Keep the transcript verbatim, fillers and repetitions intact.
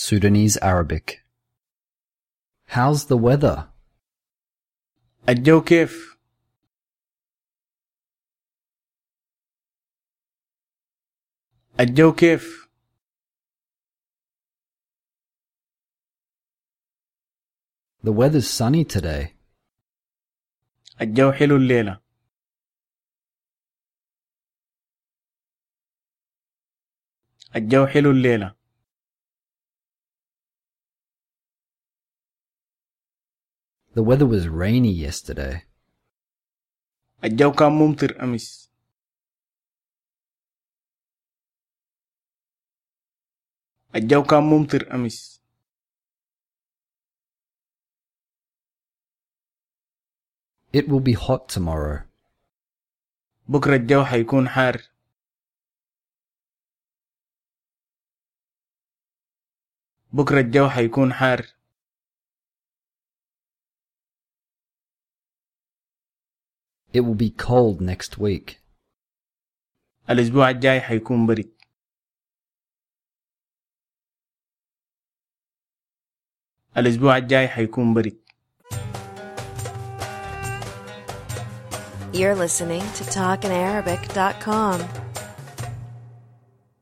Sudanese Arabic. How's the weather? الجو كيف؟ الجو كيف؟ The weather's sunny today. الجو حلو الليلة. الجو حلو الليلة. The weather was rainy yesterday. الجو كان ممطر أمس. الجو كان ممطر أمس. It will be hot tomorrow. بكرة الجو حيكون حار. بكرة الجو حيكون حار. It will be cold next week. الأسبوع الجاي حيكون برد. الأسبوع الجاي حيكون برد. You're listening to Talk in Arabic dot com.